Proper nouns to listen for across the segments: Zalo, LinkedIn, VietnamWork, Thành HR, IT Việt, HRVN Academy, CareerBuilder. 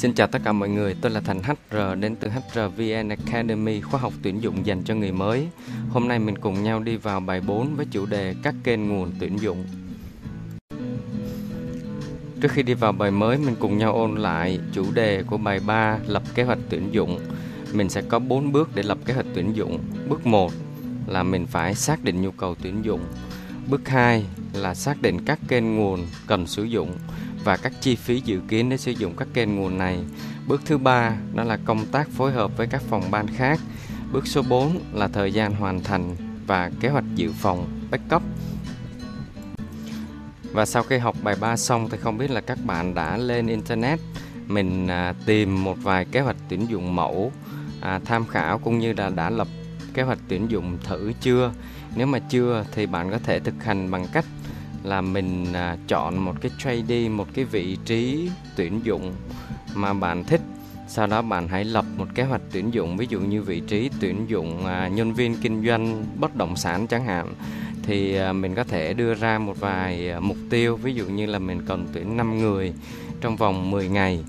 Xin chào tất cả mọi người, tôi là Thành HR đến từ HRVN Academy, khóa học tuyển dụng dành cho người mới. Hôm nay mình cùng nhau đi vào bài 4 với chủ đề các kênh nguồn tuyển dụng. Trước khi đi vào bài mới, mình cùng nhau ôn lại chủ đề của bài 3 lập kế hoạch tuyển dụng. Mình sẽ có 4 bước để lập kế hoạch tuyển dụng. Bước 1 là mình phải xác định nhu cầu tuyển dụng. Bước 2 là xác định các kênh nguồn cần sử dụng và các chi phí dự kiến để sử dụng các kênh nguồn này. Bước thứ 3 đó là công tác phối hợp với các phòng ban khác. Bước số 4 là thời gian hoàn thành và kế hoạch dự phòng, backup. Và sau khi học bài 3 xong thì không biết là các bạn đã lên Internet mình tìm một vài kế hoạch tuyển dụng mẫu tham khảo, cũng như là đã lập kế hoạch tuyển dụng thử chưa. Nếu mà chưa thì bạn có thể thực hành bằng cách là mình chọn một cái trainee, một cái vị trí tuyển dụng mà bạn thích. Sau đó bạn hãy lập một kế hoạch tuyển dụng, ví dụ như vị trí tuyển dụng nhân viên kinh doanh bất động sản chẳng hạn. Thì mình có thể đưa ra một vài mục tiêu, ví dụ như là mình cần tuyển 5 người trong vòng 10 ngày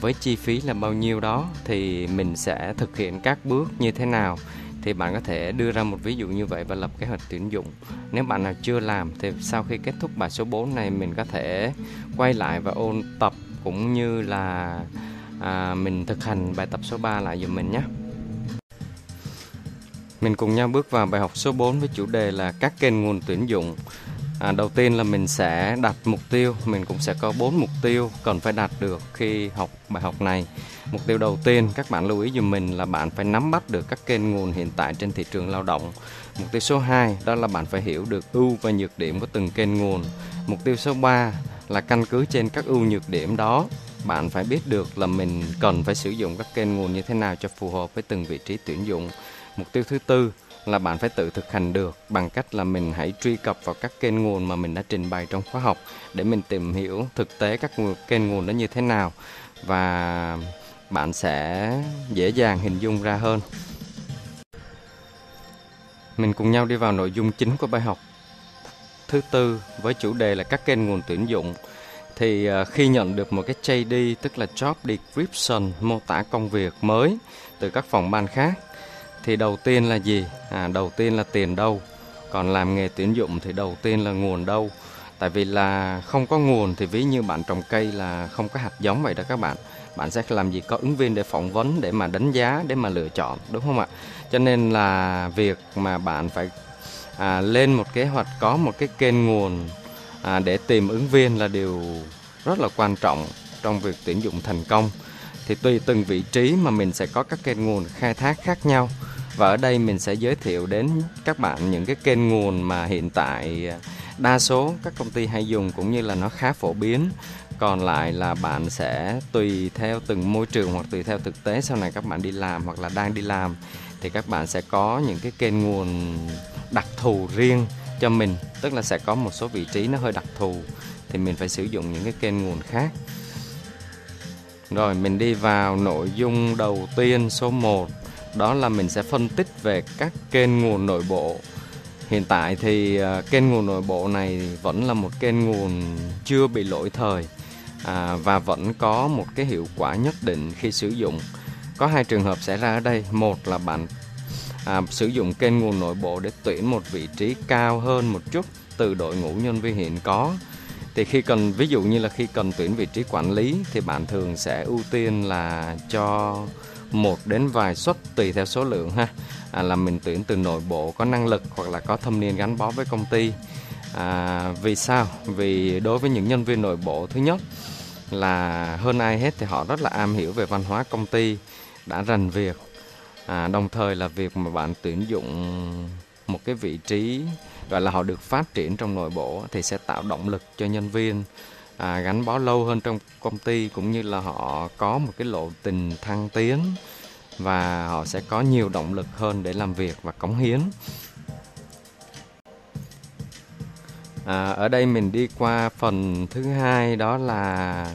với chi phí là bao nhiêu đó, thì mình sẽ thực hiện các bước như thế nào. Thì bạn có thể đưa ra một ví dụ như vậy và lập kế hoạch tuyển dụng. Nếu bạn nào chưa làm thì sau khi kết thúc bài số 4 này, mình có thể quay lại và ôn tập, cũng như là mình thực hành bài tập số 3 lại giùm mình nhé. Mình cùng nhau bước vào bài học số 4 với chủ đề là các kênh nguồn tuyển dụng. Đầu tiên là mình sẽ đặt mục tiêu. Mình cũng sẽ có 4 mục tiêu cần phải đạt được khi học bài học này. Mục tiêu đầu tiên, các bạn lưu ý giùm mình là bạn phải nắm bắt được các kênh nguồn hiện tại trên thị trường lao động. Mục tiêu số 2, đó là bạn phải hiểu được ưu và nhược điểm của từng kênh nguồn. Mục tiêu số 3 là căn cứ trên các ưu nhược điểm đó, bạn phải biết được là mình cần phải sử dụng các kênh nguồn như thế nào cho phù hợp với từng vị trí tuyển dụng. Mục tiêu thứ 4 là bạn phải tự thực hành được bằng cách là mình hãy truy cập vào các kênh nguồn mà mình đã trình bày trong khóa học để mình tìm hiểu thực tế các kênh nguồn đó như thế nào, và bạn sẽ dễ dàng hình dung ra hơn. Mình cùng nhau đi vào nội dung chính của bài học thứ 4 với chủ đề là các kênh nguồn tuyển dụng. Thì khi nhận được một cái JD, tức là Job Description, mô tả công việc mới từ các phòng ban khác, thì đầu tiên là gì? Đầu tiên là tiền đâu? Còn làm nghề tuyển dụng thì đầu tiên là nguồn đâu? Tại vì là không có nguồn thì ví như bạn trồng cây là không có hạt giống vậy đó các bạn. Bạn sẽ làm gì có ứng viên để phỏng vấn, để mà đánh giá, để mà lựa chọn, đúng không ạ? Cho nên là việc mà bạn phải lên một kế hoạch, có một cái kênh nguồn để tìm ứng viên là điều rất là quan trọng trong việc tuyển dụng thành công. Thì tùy từng vị trí mà mình sẽ có các kênh nguồn khai thác khác nhau. Và ở đây mình sẽ giới thiệu đến các bạn những cái kênh nguồn mà hiện tại đa số các công ty hay dùng, cũng như là nó khá phổ biến. Còn lại là bạn sẽ tùy theo từng môi trường hoặc tùy theo thực tế sau này các bạn đi làm hoặc là đang đi làm, thì các bạn sẽ có những cái kênh nguồn đặc thù riêng cho mình. Tức là sẽ có một số vị trí nó hơi đặc thù thì mình phải sử dụng những cái kênh nguồn khác. Rồi mình đi vào nội dung đầu tiên, số 1, đó là mình sẽ phân tích về các kênh nguồn nội bộ. Hiện tại thì kênh nguồn nội bộ này vẫn là một kênh nguồn chưa bị lỗi thời và vẫn có một cái hiệu quả nhất định khi sử dụng. Có hai trường hợp xảy ra ở đây. Một là bạn sử dụng kênh nguồn nội bộ để tuyển một vị trí cao hơn một chút từ đội ngũ nhân viên hiện có. Thì khi cần, ví dụ như là khi cần tuyển vị trí quản lý thì bạn thường sẽ ưu tiên là cho một đến vài suất tùy theo số lượng là mình tuyển từ nội bộ có năng lực hoặc là có thâm niên gắn bó với công ty. Vì sao? Vì đối với những nhân viên nội bộ, thứ nhất là hơn ai hết thì họ rất là am hiểu về văn hóa công ty, đã rành việc. Đồng thời là việc mà bạn tuyển dụng một cái vị trí gọi là họ được phát triển trong nội bộ thì sẽ tạo động lực cho nhân viên gắn bó lâu hơn trong công ty, cũng như là họ có một cái lộ trình thăng tiến và họ sẽ có nhiều động lực hơn để làm việc và cống hiến. Ở đây mình đi qua phần thứ hai, đó là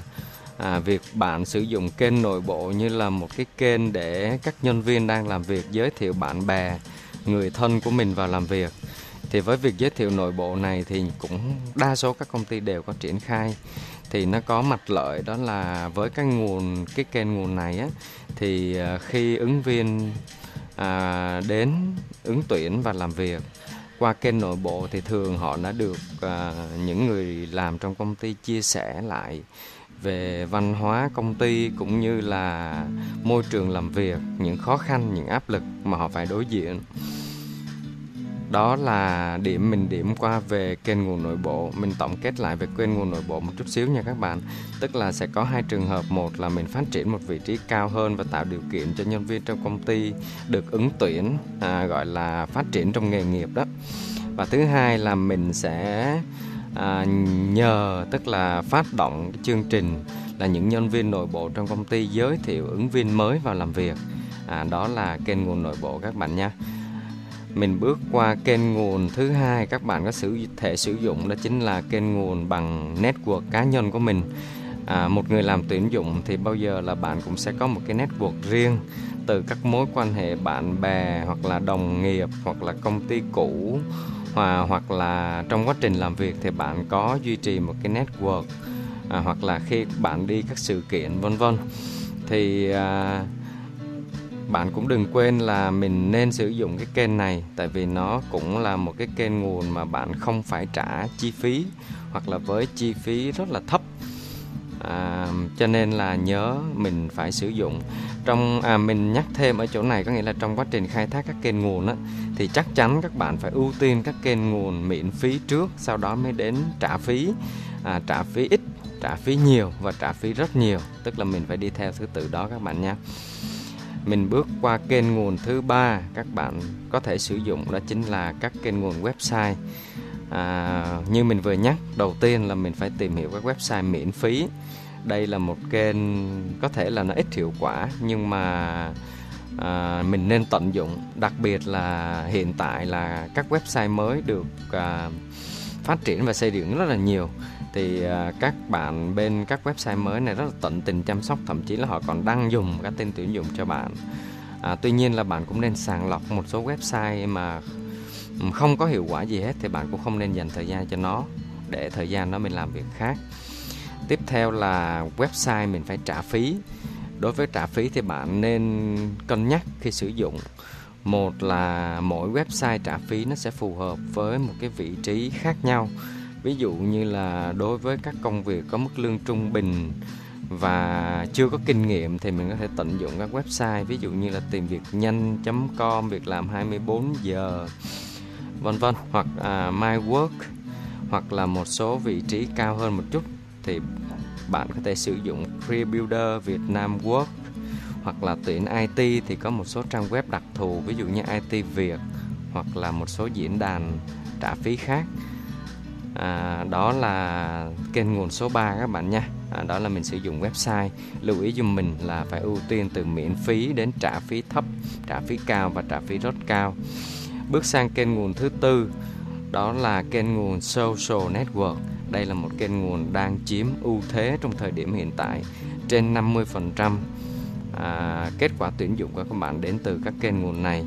việc bạn sử dụng kênh nội bộ như là một cái kênh để các nhân viên đang làm việc giới thiệu bạn bè, người thân của mình vào làm việc. Thì với việc giới thiệu nội bộ này thì cũng đa số các công ty đều có triển khai. thì nó có mặt lợi đó là với cái kênh nguồn này á, thì khi ứng viên đến ứng tuyển và làm việc qua kênh nội bộ thì thường họ đã được những người làm trong công ty chia sẻ lại về văn hóa công ty cũng như là môi trường làm việc, những khó khăn, những áp lực mà họ phải đối diện. Đó là mình điểm qua về kênh nguồn nội bộ. Mình tổng kết lại về kênh nguồn nội bộ một chút xíu nha các bạn. Tức là sẽ có hai trường hợp. Một là mình phát triển một vị trí cao hơn và tạo điều kiện cho nhân viên trong công ty được ứng tuyển, gọi là phát triển trong nghề nghiệp đó. Và thứ hai là mình sẽ nhờ, tức là phát động cái chương trình là những nhân viên nội bộ trong công ty giới thiệu ứng viên mới vào làm việc. Đó là kênh nguồn nội bộ các bạn nha. Mình bước qua kênh nguồn thứ hai các bạn có thể sử dụng, đó chính là kênh nguồn bằng network cá nhân của mình. Một người làm tuyển dụng thì bao giờ là bạn cũng sẽ có một cái network riêng từ các mối quan hệ bạn bè hoặc là đồng nghiệp hoặc là công ty cũ, hoặc là trong quá trình làm việc thì bạn có duy trì một cái network, hoặc là khi bạn đi các sự kiện vân vân. Thì bạn cũng đừng quên là mình nên sử dụng cái kênh này, tại vì nó cũng là một cái kênh nguồn mà bạn không phải trả chi phí hoặc là với chi phí rất là thấp, cho nên là nhớ mình phải sử dụng. Mình nhắc thêm ở chỗ này có nghĩa là trong quá trình khai thác các kênh nguồn á, thì chắc chắn các bạn phải ưu tiên các kênh nguồn miễn phí trước, sau đó mới đến trả phí, trả phí ít, trả phí nhiều và trả phí rất nhiều. Tức là mình phải đi theo thứ tự đó các bạn nha. Mình bước qua kênh nguồn thứ ba các bạn có thể sử dụng, đó chính là các kênh nguồn website. Như mình vừa nhắc, đầu tiên là mình phải tìm hiểu các website miễn phí. Đây là một kênh có thể là nó ít hiệu quả, nhưng mà mình nên tận dụng. Đặc biệt là hiện tại là các website mới được phát triển và xây dựng rất là nhiều. Thì các bạn bên các website mới này rất là tận tình chăm sóc, thậm chí là họ còn đăng dùng các tên tuyển dụng cho bạn. Tuy nhiên là bạn cũng nên sàng lọc. Một số website mà không có hiệu quả gì hết thì bạn cũng không nên dành thời gian cho nó, để thời gian đó mình làm việc khác. Tiếp theo là website mình phải trả phí. Đối với trả phí thì bạn nên cân nhắc khi sử dụng. Một là mỗi website trả phí nó sẽ phù hợp với một cái vị trí khác nhau. Ví dụ như là đối với các công việc có mức lương trung bình và chưa có kinh nghiệm thì mình có thể tận dụng các website, ví dụ như là tìm việc nhanh.com, việc làm 24 giờ vân vân, hoặc MyWork, hoặc là một số vị trí cao hơn một chút thì bạn có thể sử dụng CareerBuilder, VietnamWork, hoặc là tuyển IT thì có một số trang web đặc thù, ví dụ như IT Việt hoặc là một số diễn đàn trả phí khác. Đó là kênh nguồn số 3 các bạn nha. Đó là mình sử dụng website. Lưu ý giùm mình là phải ưu tiên từ miễn phí đến trả phí thấp, trả phí cao và trả phí rất cao. Bước sang kênh nguồn thứ 4, đó là kênh nguồn social network. Đây là một kênh nguồn đang chiếm ưu thế trong thời điểm hiện tại. Trên 50% kết quả tuyển dụng của các bạn đến từ các kênh nguồn này.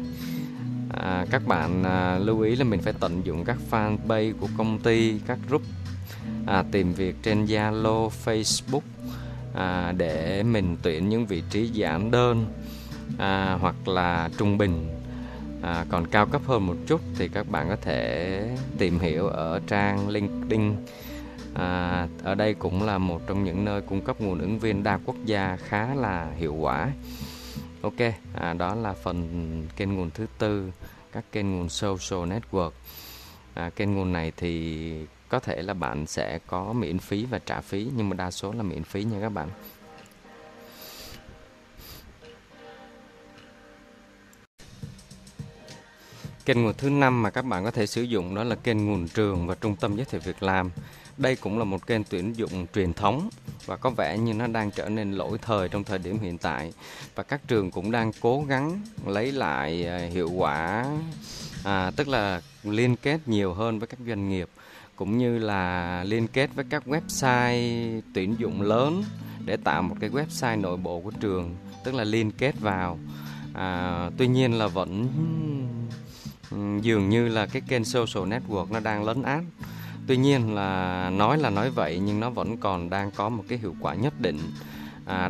Các bạn lưu ý là mình phải tận dụng các fanpage của công ty, các group tìm việc trên Zalo, Facebook để mình tuyển những vị trí giản đơn hoặc là trung bình. Còn cao cấp hơn một chút thì các bạn có thể tìm hiểu ở trang LinkedIn. Ở đây cũng là một trong những nơi cung cấp nguồn ứng viên đa quốc gia khá là hiệu quả. Ok, đó là phần kênh nguồn thứ 4, các kênh nguồn social network. Kênh nguồn này thì có thể là bạn sẽ có miễn phí và trả phí, nhưng mà đa số là miễn phí nha các bạn. Kênh nguồn thứ 5 mà các bạn có thể sử dụng đó là kênh nguồn trường và trung tâm giới thiệu việc làm. Đây cũng là một kênh tuyển dụng truyền thống và có vẻ như nó đang trở nên lỗi thời trong thời điểm hiện tại. Và các trường cũng đang cố gắng lấy lại hiệu quả, tức là liên kết nhiều hơn với các doanh nghiệp, cũng như là liên kết với các website tuyển dụng lớn để tạo một cái website nội bộ của trường, tức là liên kết vào. Tuy nhiên là vẫn dường như là cái kênh social network nó đang lấn át. Tuy nhiên là nói vậy nhưng nó vẫn còn đang có một cái hiệu quả nhất định,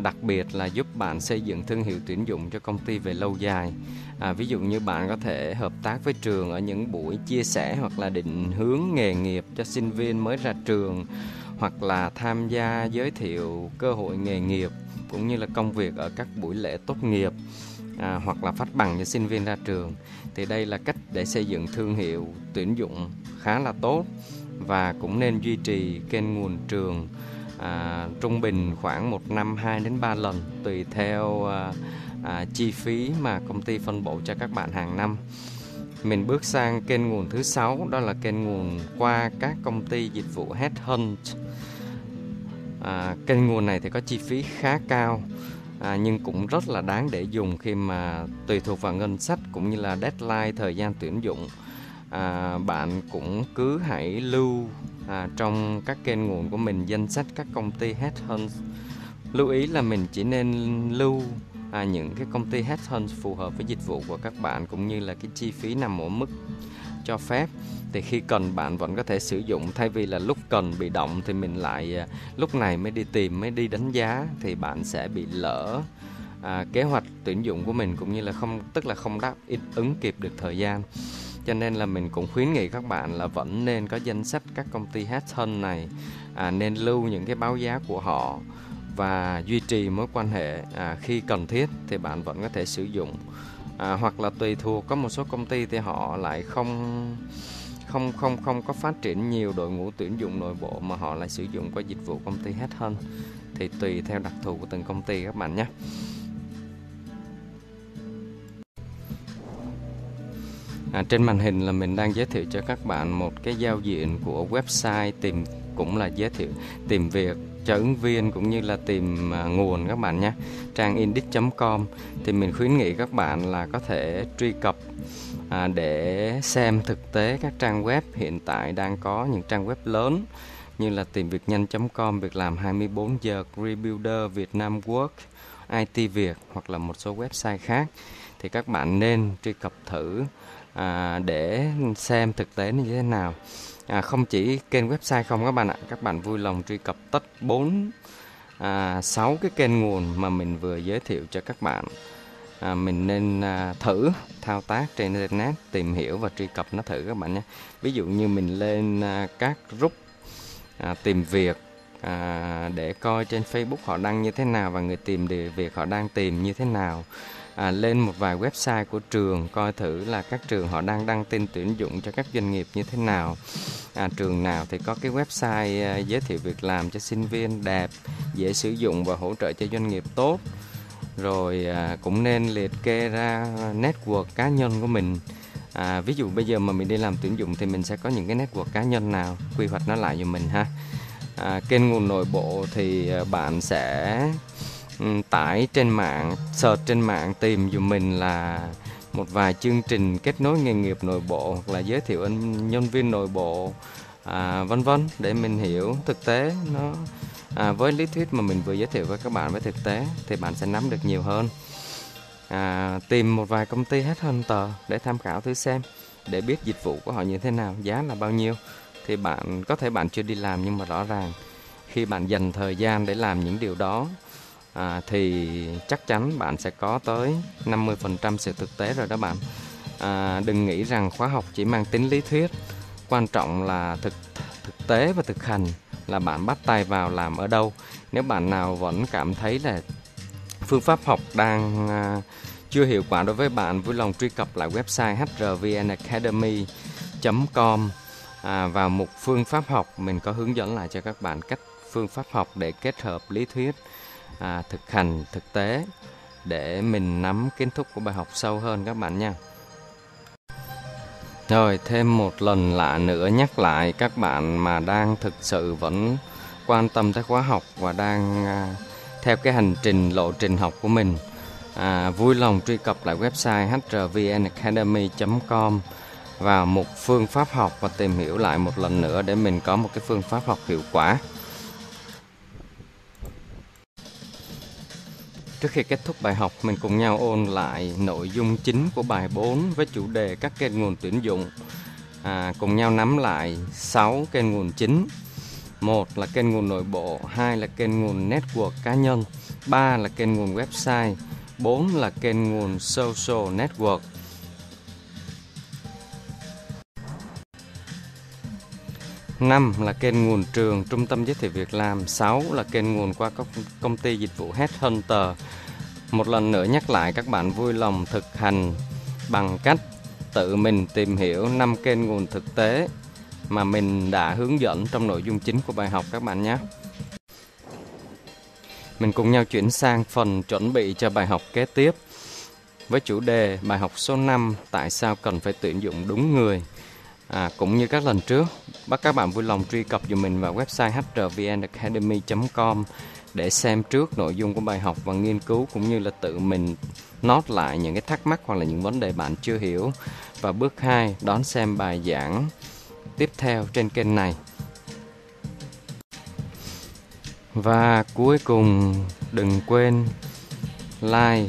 đặc biệt là giúp bạn xây dựng thương hiệu tuyển dụng cho công ty về lâu dài. Ví dụ như bạn có thể hợp tác với trường ở những buổi chia sẻ hoặc là định hướng nghề nghiệp cho sinh viên mới ra trường, hoặc là tham gia giới thiệu cơ hội nghề nghiệp cũng như là công việc ở các buổi lễ tốt nghiệp, hoặc là phát bằng cho sinh viên ra trường. Thì đây là cách để xây dựng thương hiệu tuyển dụng khá là tốt, và cũng nên duy trì kênh nguồn trường trung bình khoảng 1 năm 2 đến 3 lần tùy theo chi phí mà công ty phân bổ cho các bạn hàng năm. Mình bước sang kênh nguồn thứ 6, đó là kênh nguồn qua các công ty dịch vụ Headhunt. Kênh nguồn này thì có chi phí khá cao, nhưng cũng rất là đáng để dùng khi mà tùy thuộc vào ngân sách cũng như là deadline thời gian tuyển dụng. Bạn cũng cứ hãy lưu trong các kênh nguồn của mình danh sách các công ty Headhunt. Lưu ý là mình chỉ nên lưu những cái công ty Headhunt phù hợp với dịch vụ của các bạn cũng như là cái chi phí nằm ở mức cho phép, thì khi cần bạn vẫn có thể sử dụng, thay vì là lúc cần bị động thì mình lại lúc này mới đi tìm, mới đi đánh giá, thì bạn sẽ bị lỡ kế hoạch tuyển dụng của mình, cũng như là không đáp ứng kịp được thời gian. Cho nên là mình cũng khuyến nghị các bạn là vẫn nên có danh sách các công ty Headhunt này, nên lưu những cái báo giá của họ và duy trì mối quan hệ. Khi cần thiết thì bạn vẫn có thể sử dụng, hoặc là tùy thuộc, có một số công ty thì họ lại không có phát triển nhiều đội ngũ tuyển dụng nội bộ mà họ lại sử dụng qua dịch vụ công ty Headhunt, thì tùy theo đặc thù của từng công ty các bạn nhé. Trên màn hình là mình đang giới thiệu cho các bạn một cái giao diện của website tìm, cũng là giới thiệu tìm việc cho ứng viên cũng như là tìm nguồn các bạn nhé. Trang indeed.com thì mình khuyến nghị các bạn là có thể truy cập để xem thực tế các trang web. Hiện tại đang có những trang web lớn như là tìm việc nhanh.com, việc làm 24 giờ, CareerBuilder, VietnamWork, IT Việt hoặc là một số website khác, thì các bạn nên truy cập thử để xem thực tế như thế nào. Không chỉ kênh website không các bạn ạ, các bạn vui lòng truy cập tất 6 cái kênh nguồn mà mình vừa giới thiệu cho các bạn. Mình nên thử thao tác trên internet, tìm hiểu và truy cập nó thử các bạn nhé. Ví dụ như mình lên các group tìm việc để coi trên Facebook họ đăng như thế nào và người tìm việc họ đang tìm như thế nào. Lên một vài website của trường coi thử là các trường họ đang đăng tin tuyển dụng cho các doanh nghiệp như thế nào. Trường nào thì có cái website giới thiệu việc làm cho sinh viên đẹp, dễ sử dụng và hỗ trợ cho doanh nghiệp tốt. Rồi cũng nên liệt kê ra network cá nhân của mình. Ví dụ bây giờ mà mình đi làm tuyển dụng thì mình sẽ có những cái network cá nhân nào, quy hoạch nó lại cho mình ha. Kênh nguồn nội bộ thì bạn sẽ tải trên mạng, search trên mạng, tìm dùm mình là một vài chương trình kết nối nghề nghiệp nội bộ hoặc là giới thiệu nhân viên nội bộ, vân vân, để mình hiểu thực tế nó với lý thuyết mà mình vừa giới thiệu với các bạn với thực tế thì bạn sẽ nắm được nhiều hơn. Tìm một vài công ty Headhunter để tham khảo thử xem, để biết dịch vụ của họ như thế nào, giá là bao nhiêu. Thì bạn có thể bạn chưa đi làm, nhưng mà rõ ràng khi bạn dành thời gian để làm những điều đó thì chắc chắn bạn sẽ có tới 50% sự thực tế rồi đó bạn. Đừng nghĩ rằng khóa học chỉ mang tính lý thuyết, quan trọng là thực tế và thực hành, là bạn bắt tay vào làm ở đâu. Nếu bạn nào vẫn cảm thấy là phương pháp học đang chưa hiệu quả đối với bạn, vui lòng truy cập lại website hrvnacademy.com. Vào mục phương pháp học, mình có hướng dẫn lại cho các bạn cách phương pháp học để kết hợp lý thuyết, thực hành, thực tế để mình nắm kiến thức của bài học sâu hơn các bạn nha. Rồi, thêm một lần lạ nữa nhắc lại, các bạn mà đang thực sự vẫn quan tâm tới khóa học và đang theo cái hành trình, lộ trình học của mình, vui lòng truy cập lại website hrvnacademy.com, vào mục phương pháp học và tìm hiểu lại một lần nữa để mình có một cái phương pháp học hiệu quả. Trước khi kết thúc bài học, mình cùng nhau ôn lại nội dung chính của bài 4 với chủ đề các kênh nguồn tuyển dụng. cùng nhau nắm lại 6 kênh nguồn chính. 1 là kênh nguồn nội bộ, 2 là kênh nguồn network cá nhân, 3 là kênh nguồn website, 4 là kênh nguồn social network. Năm là kênh nguồn trường, trung tâm giới thiệu việc làm. 6 là kênh nguồn qua các công ty dịch vụ Headhunter. Một lần nữa nhắc lại, các bạn vui lòng thực hành bằng cách tự mình tìm hiểu 5 kênh nguồn thực tế mà mình đã hướng dẫn trong nội dung chính của bài học các bạn nhé. Mình cùng nhau chuyển sang phần chuẩn bị cho bài học kế tiếp với chủ đề bài học số 5, tại sao cần phải tuyển dụng đúng người. Cũng như các lần trước, các bạn vui lòng truy cập dùm mình vào website hrvnacademy.com để xem trước nội dung của bài học và nghiên cứu, cũng như là tự mình note lại những cái thắc mắc hoặc là những vấn đề bạn chưa hiểu. Và bước 2, đón xem bài giảng tiếp theo trên kênh này. Và cuối cùng, đừng quên like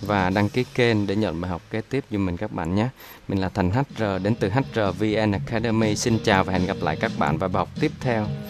và đăng ký kênh để nhận bài học kế tiếp giùm mình các bạn nhé. Mình là Thành HR đến từ HRVN Academy. Xin chào và hẹn gặp lại các bạn vào bài học tiếp theo.